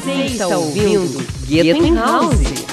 Você está ouvindo Ghetto In House.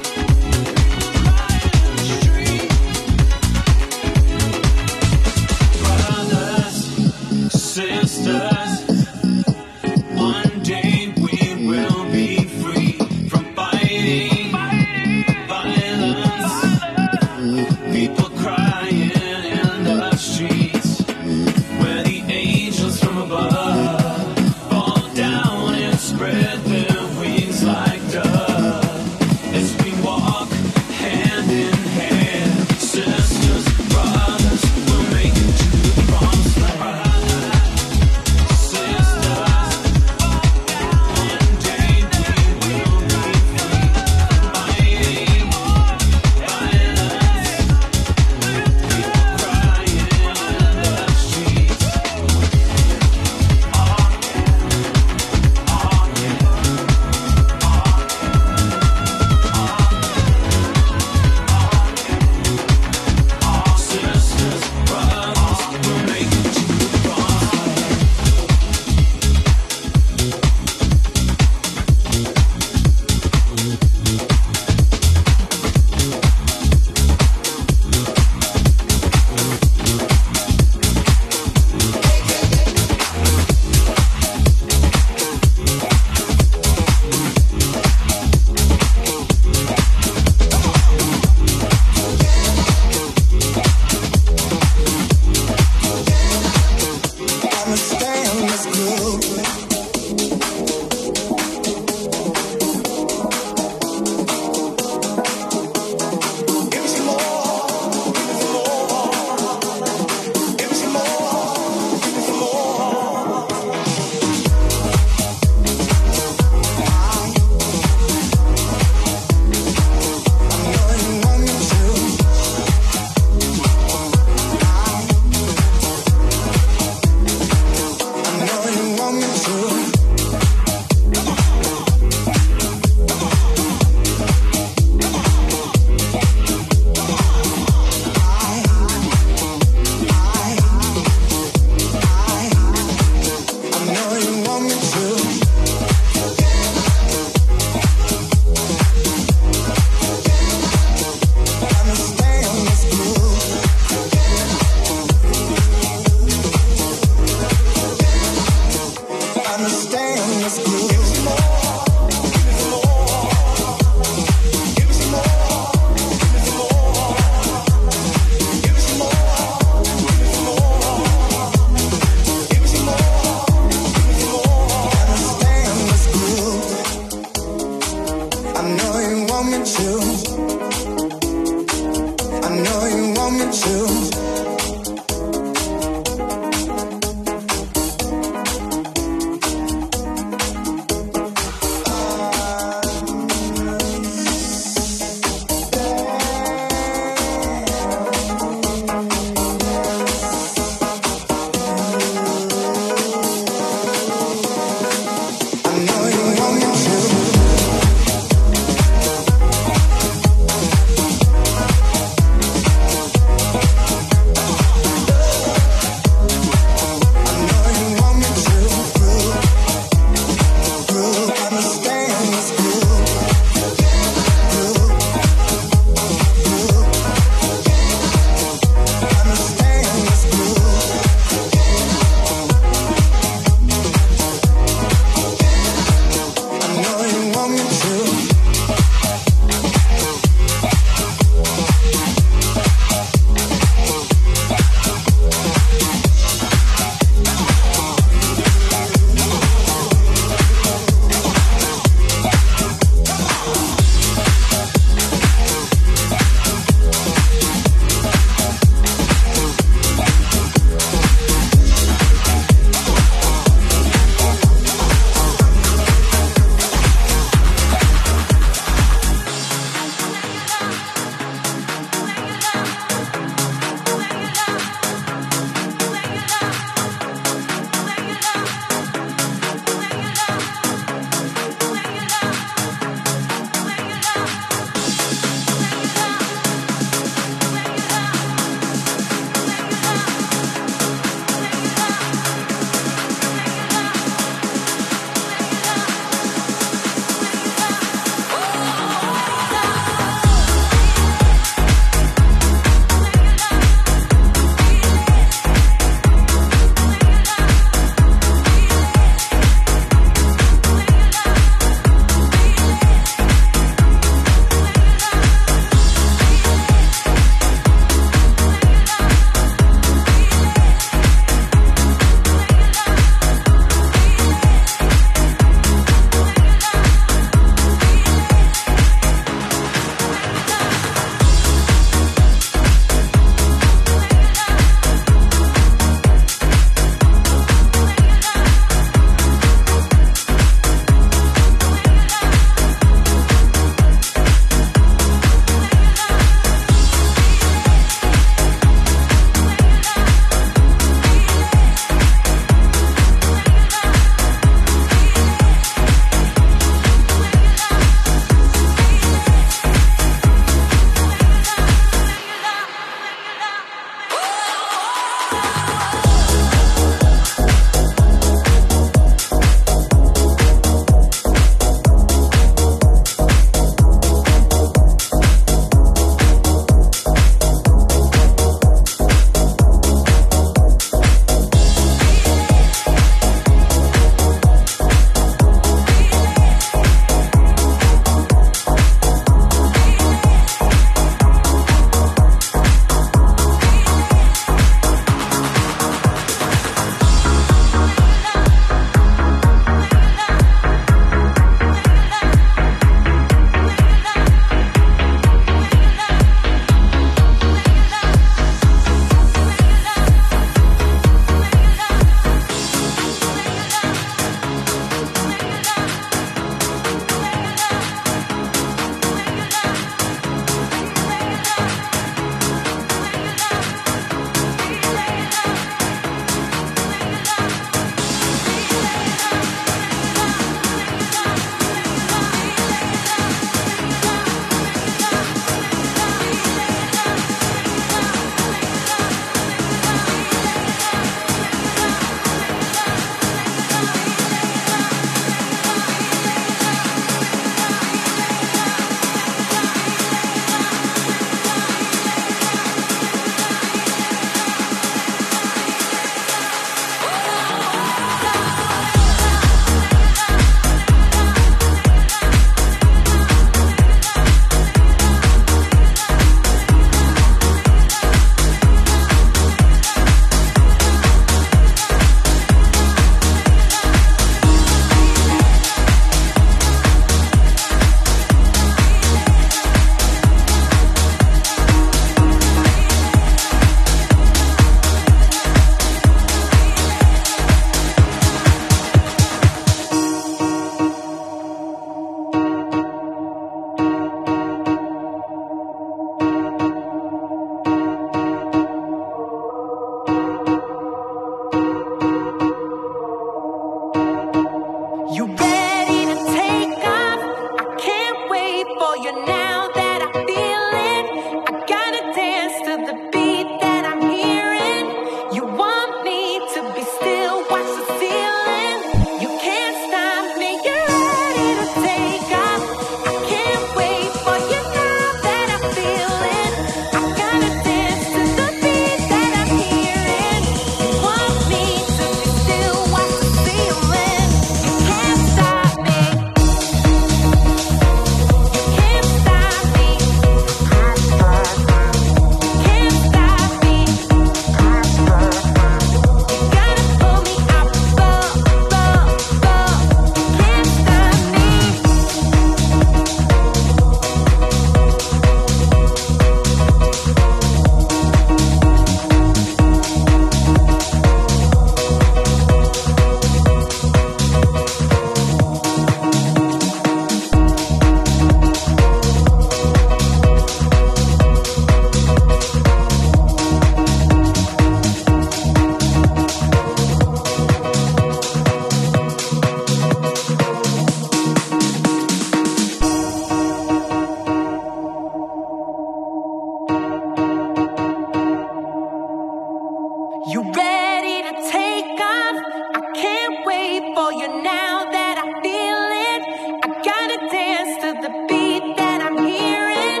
You ready to take off? I can't wait for you now that I feel it. I gotta dance to the beat that I'm hearing.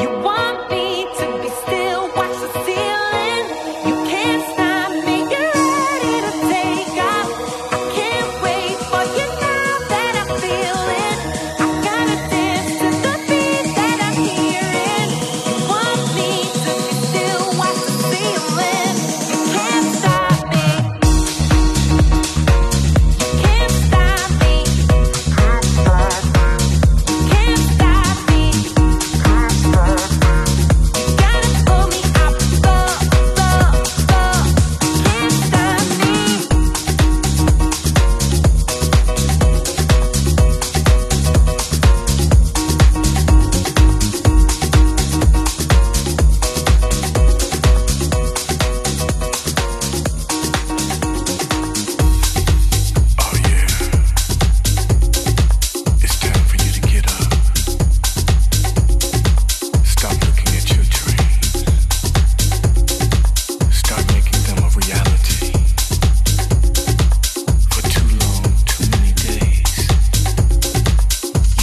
You want me to be still, watch the ceiling. You can't stop me, you're ready to take off. I can't wait for you now that I feel it. I gotta dance to the beat that I'm hearing. You want me to be still, watch the ceiling. You can't stop me. Can't stop me. Can't stop me. You gotta pull me up, go. Can't stop me. Oh yeah, it's time for you to get up. Stop looking at your dreams. Start making them a reality. For too long, too many days, you've been just sitting there, hoping, wishing. It's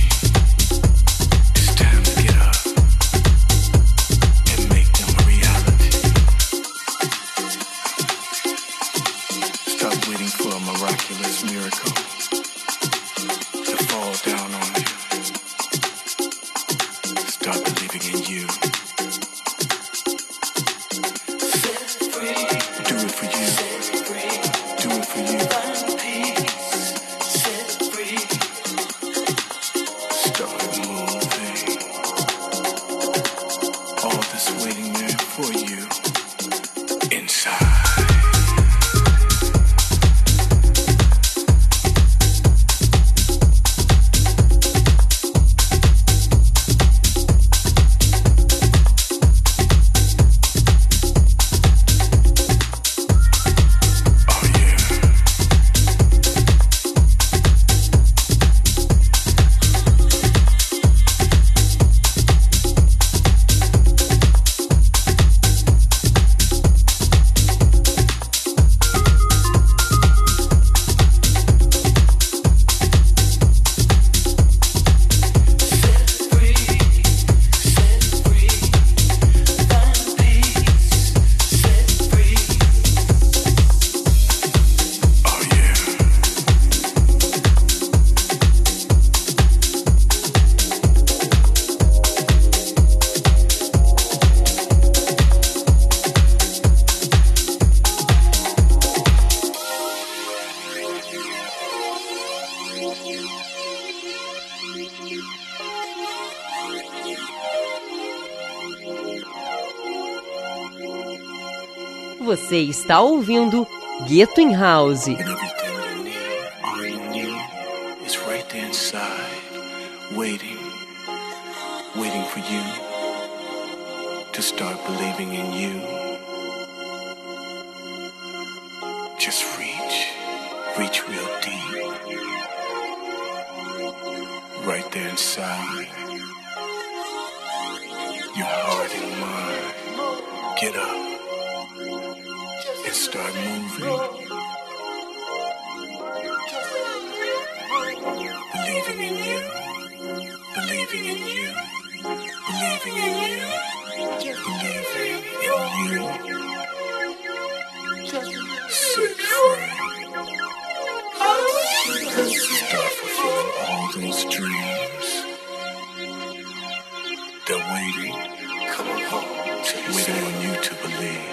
time to get up and make them a reality. Stop waiting for a miraculous miracle to fall down on you. Start believing in you. Do it for you. Do it for you. Start moving. All this waiting there for you inside. Oh yeah, oh yeah. Você está ouvindo Ghetto In House. And everything you need, all you need, is right there inside, waiting, waiting for you to start believing in you. Just reach, reach real deep, right there inside, your heart and mind. Get up and start moving, believing in you, believing in you, believing in you, believing in you. Set free. Start fulfilling all those dreams. They're waiting, coming home, waiting on you to believe.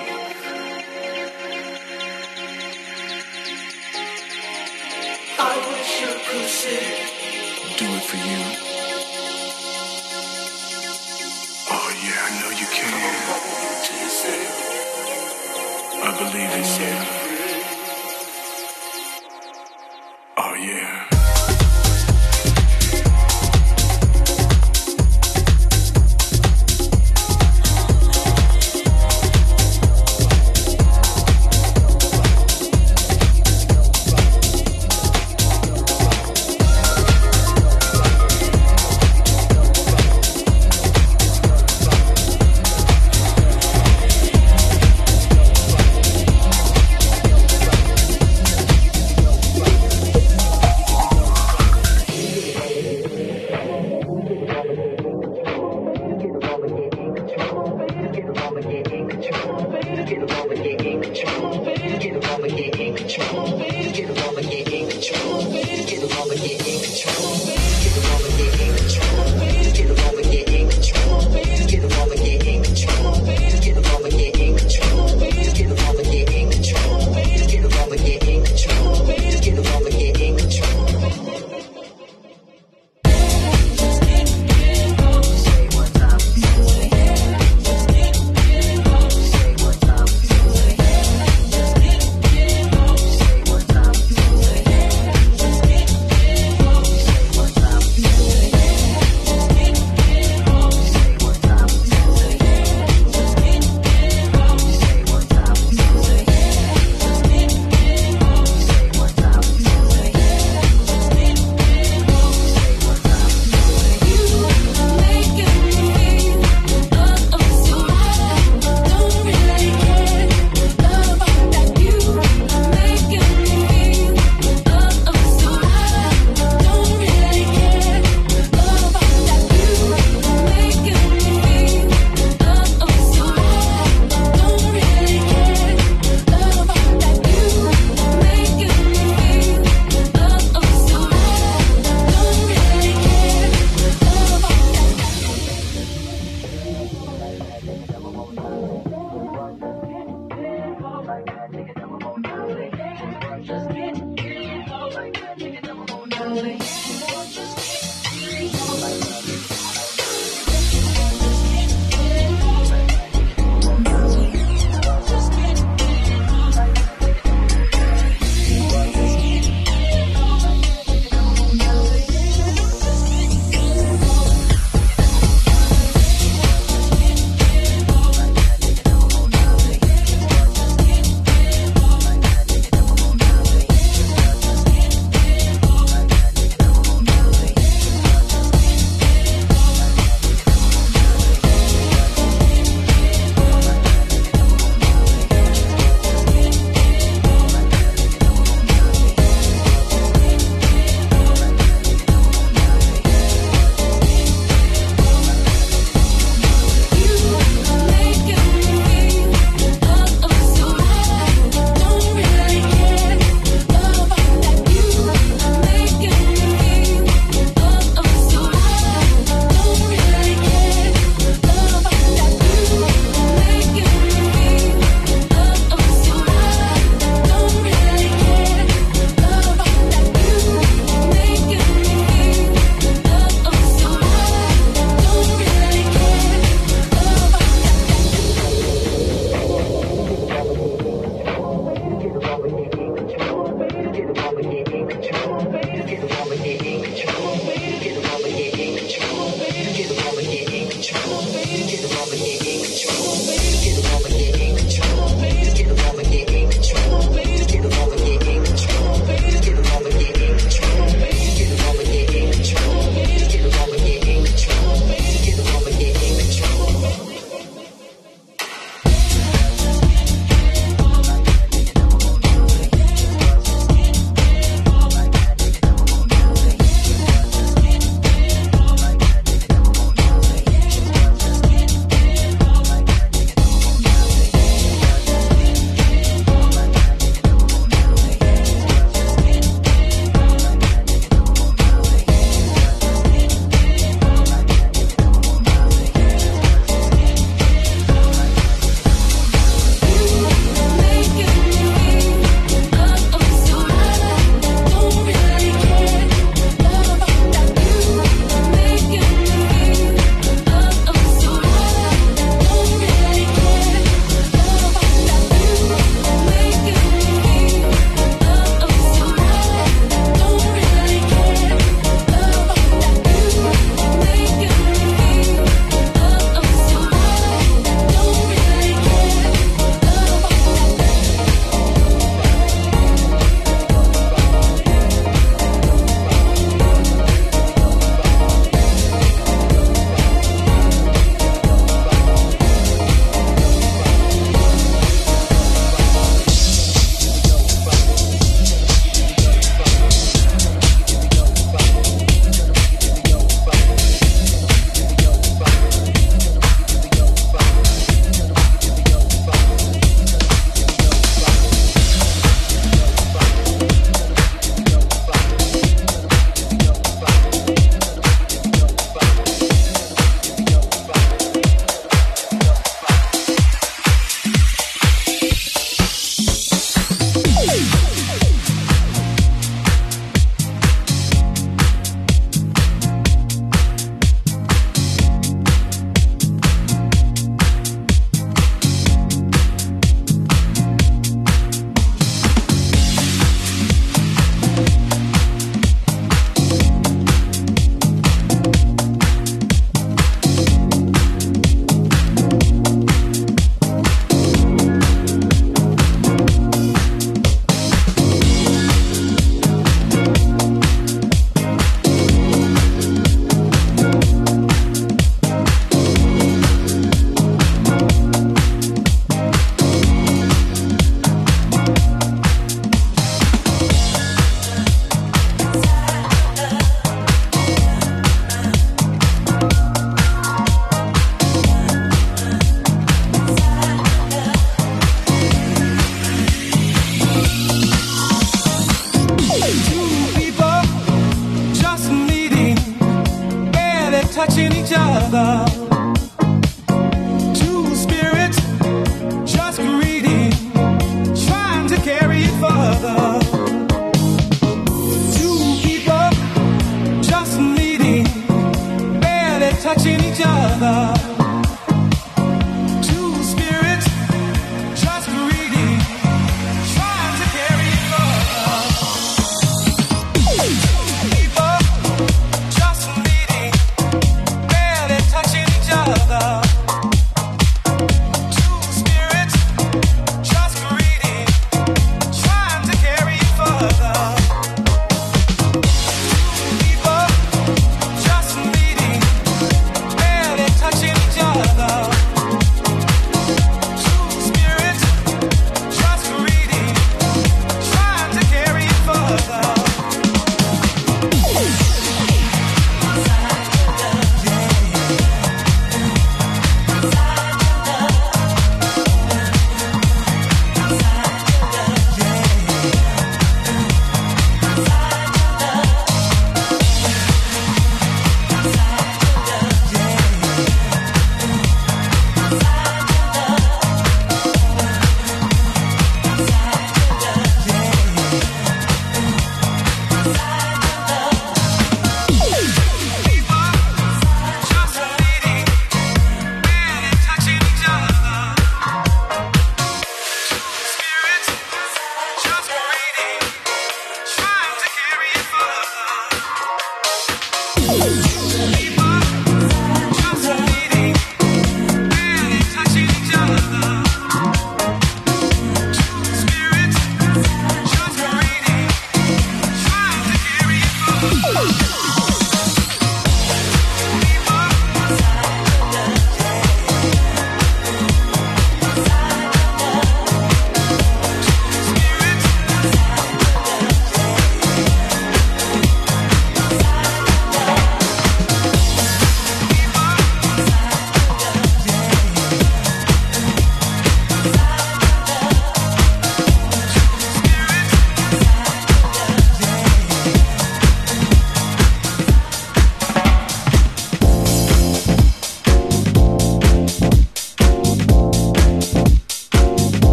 Do it for you. Oh yeah, I know you can. I believe in you. Oh yeah.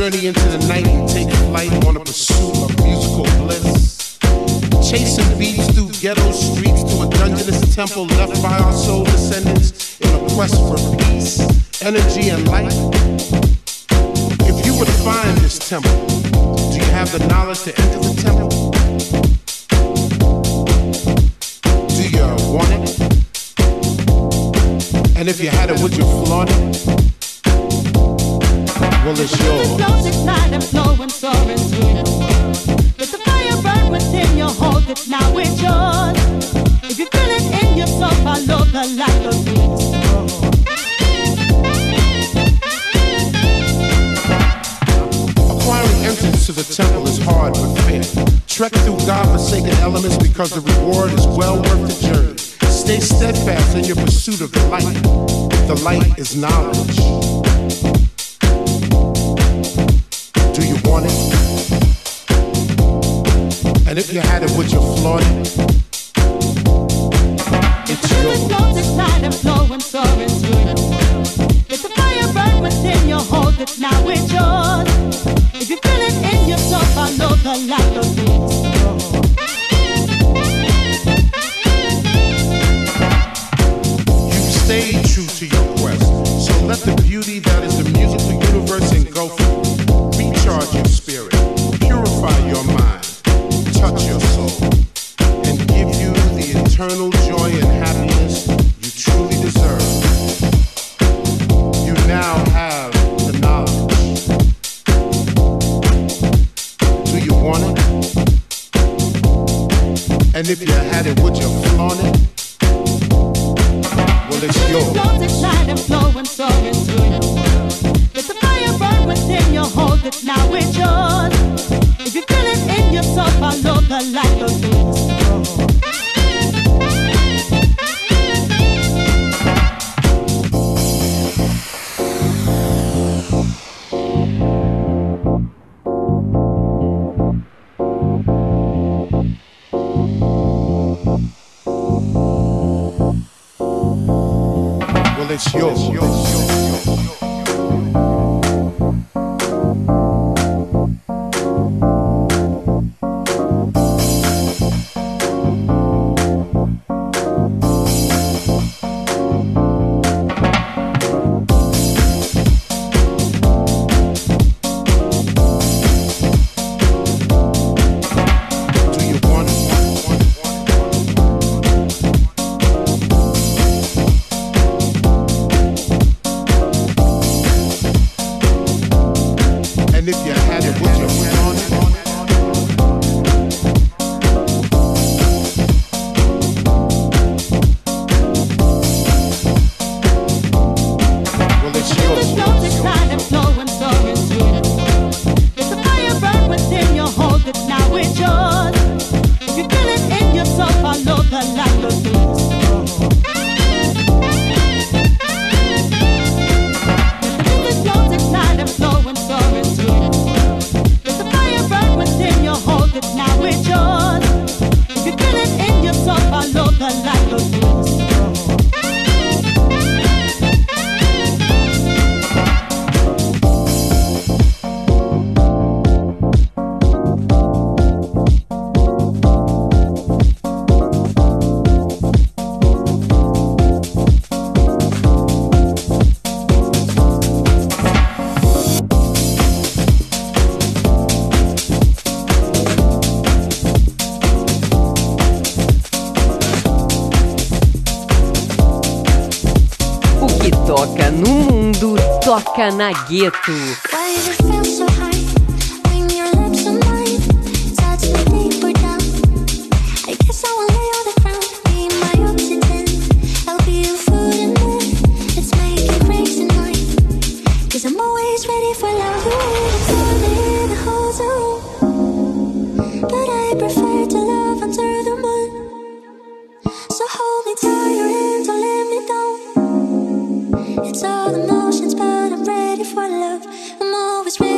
journey into the night and take flight on a pursuit of musical bliss. Chasing beats through ghetto streets to a dungeonous temple left by our soul descendants in a quest for peace, energy, and light. If you were to find this temple, do you have the knowledge to enter the temple? Do you want it? And if you had it, would you flaunt it? Well, it's yours. The soul is light and flowing, soaring to you. Let the fire burn within you, hold it now, it's yours. If you feel it in yourself, follow the light of peace. Acquiring entrance to the temple is hard but fair. Trek through God-forsaken elements because the reward is well worth the journey. Stay steadfast in your pursuit of the light. The light is knowledge. Do you want it? And if you had it, would you flaunt it? It's yours. The soul is light and flowing, soaring to you. Let the fire burn within you, hold it now, it's yours. If you feel it in yourself, follow the light of peace. You stay true to your quest, so let the beauty that is the musical universe engulf you. Charge your spirit, purify your mind, touch your soul, and give you the eternal joy and happiness you truly deserve. You now have the knowledge. Do you want it? And if you had it, would you flaunt it? Well, it's yours. Hold it now, it's yours. If you feel it in yourself, follow the light of peace. Well, it's yours. It's yours. Na Ghetto. It's all emotions, but I'm ready for love. I'm always ready.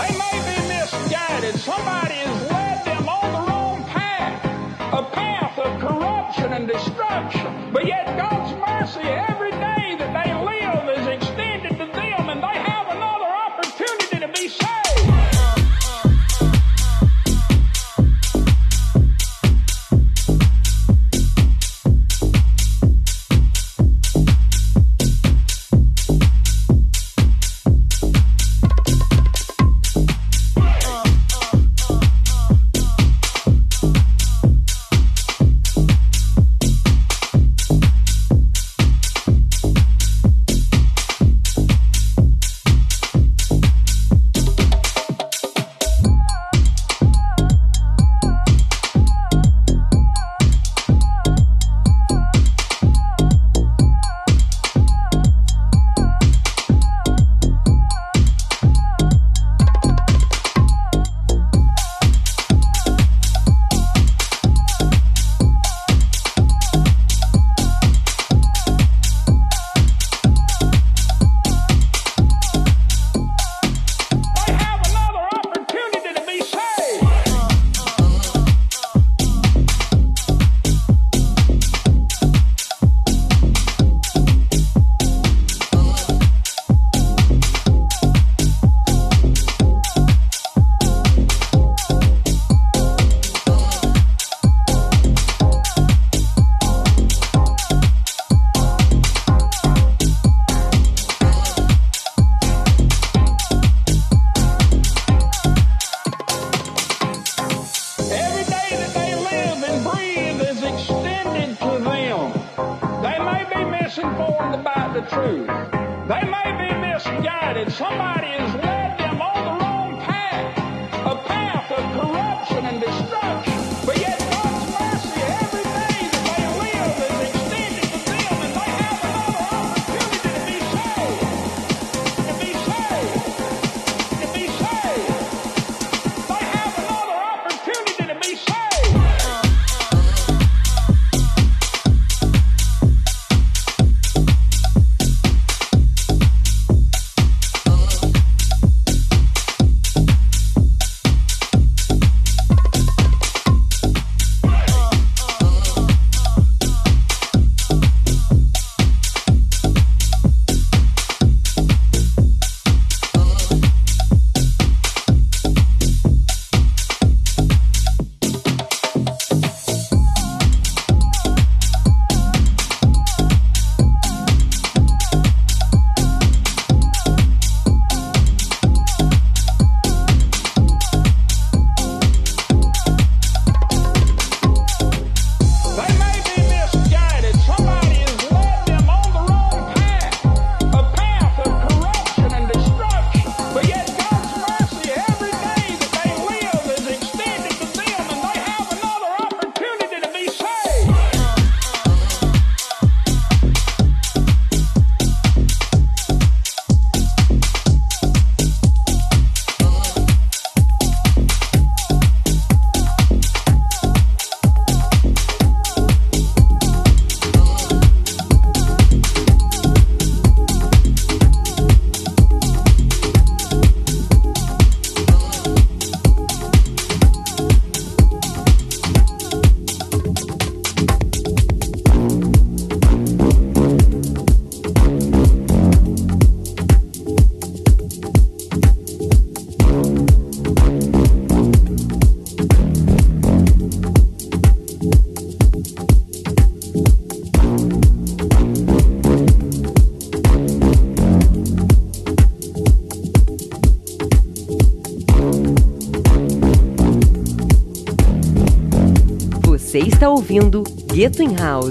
They may be misguided. Somebody has led them on the wrong path, a path of corruption and destruction. But yet God's mercy every day that they live is extended to them, and they have another opportunity to be saved. Você está ouvindo Ghetto In House.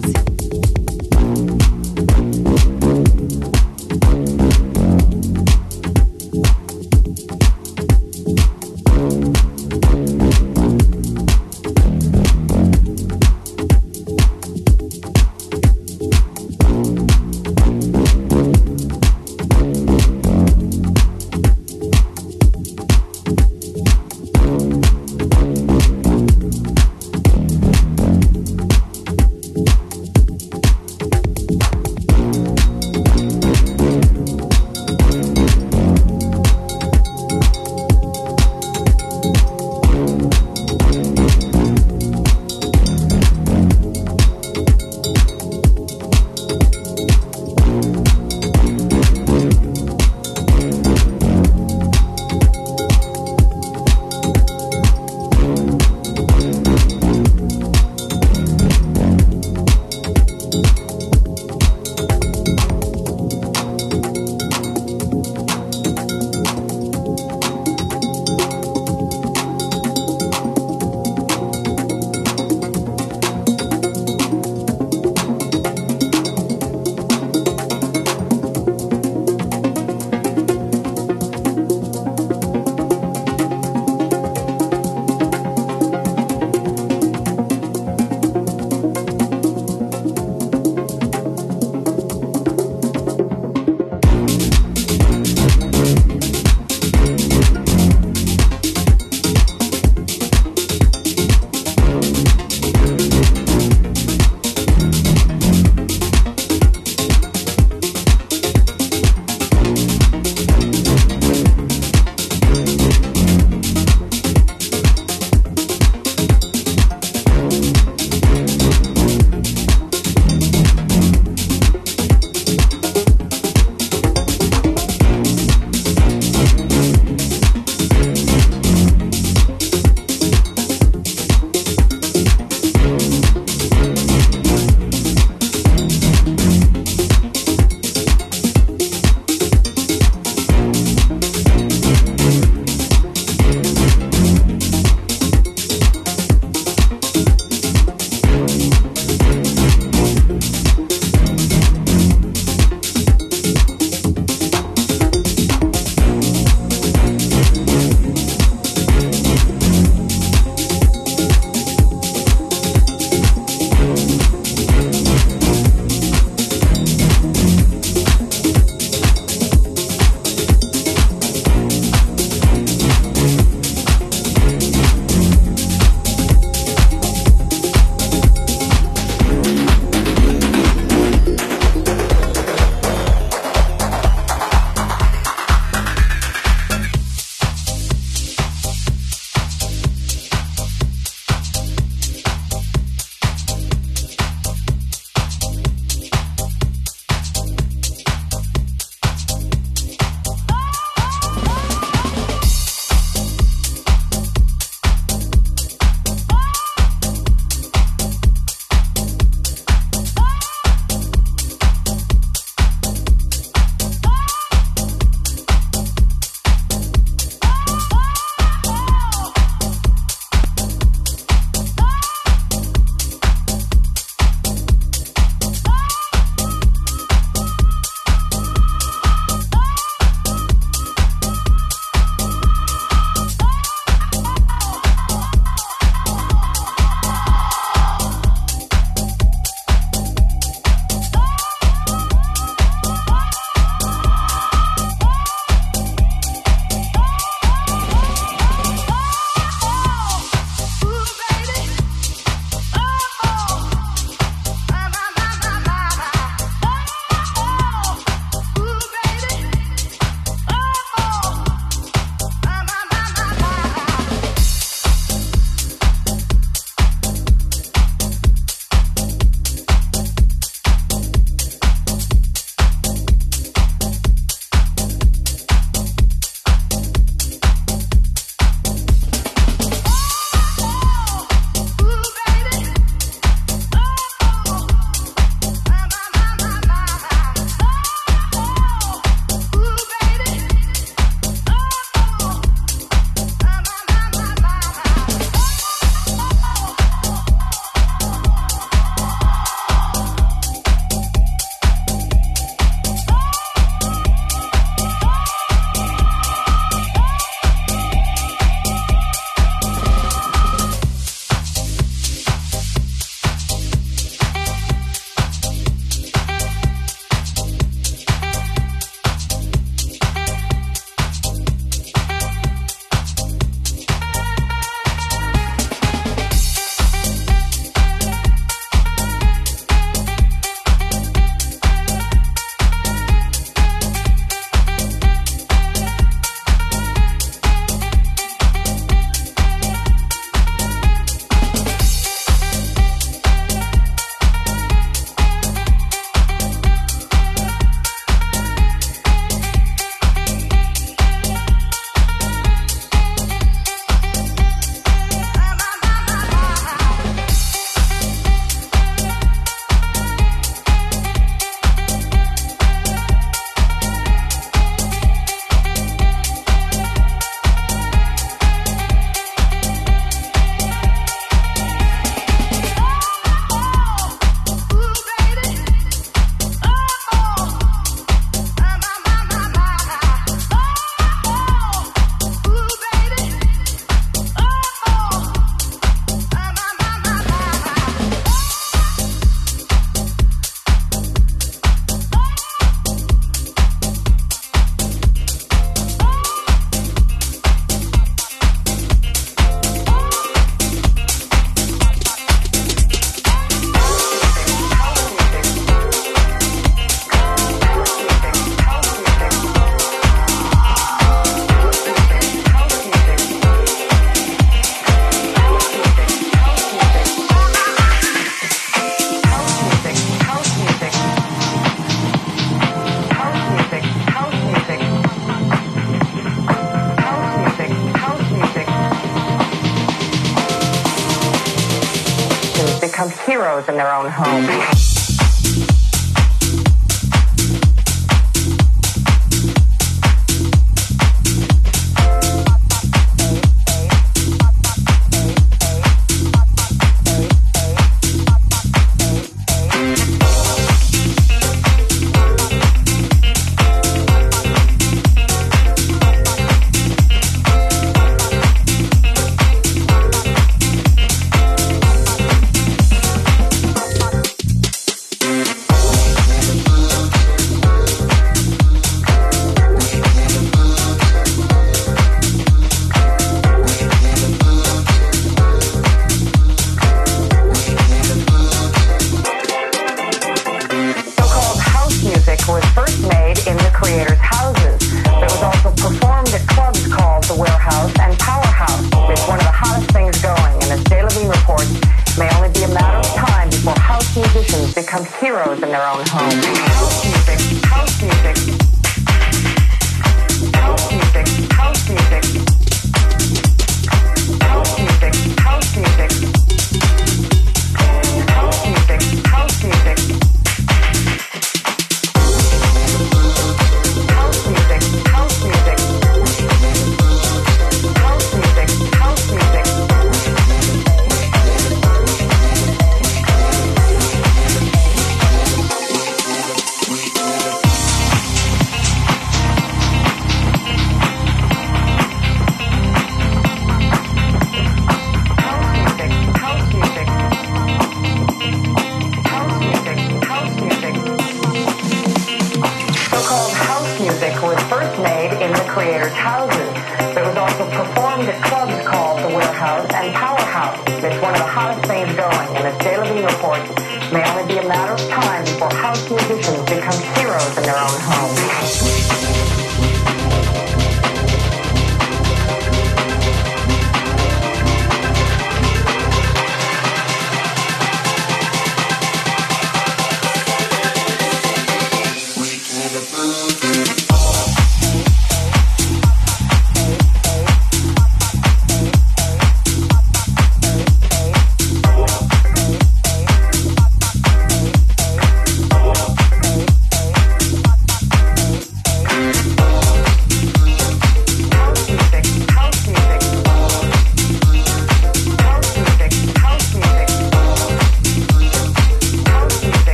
become heroes in their own home.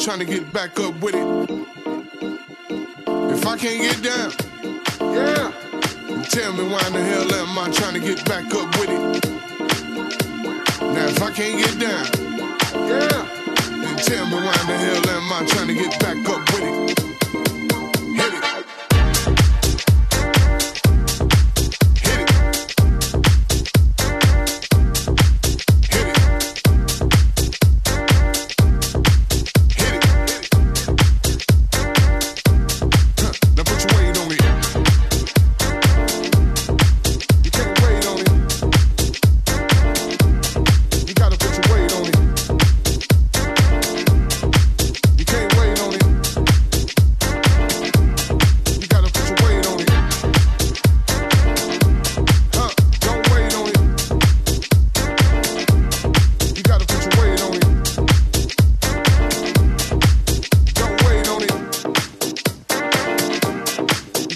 Trying to get back up with it. If I can't get down, yeah, then tell me why in the hell am I trying to get back up with it? Now if I can't get down, yeah, then tell me why in the hell am I trying to get back up with it?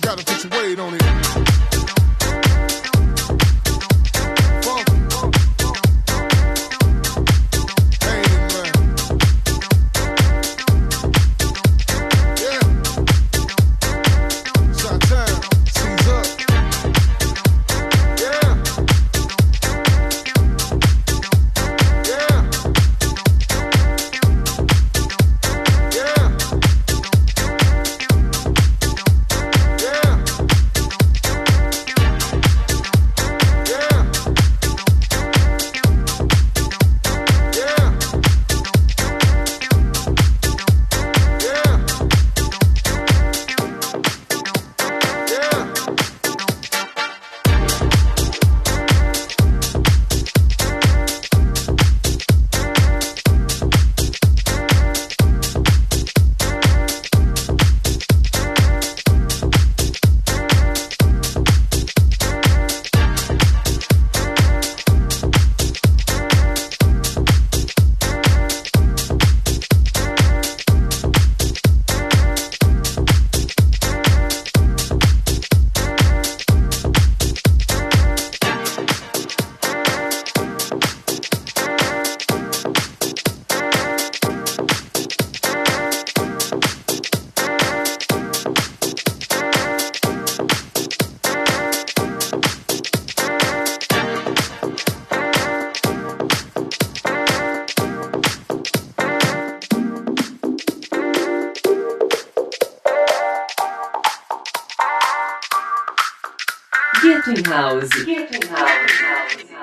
Gotta put your weight on it. Fuck. Ghetto In House.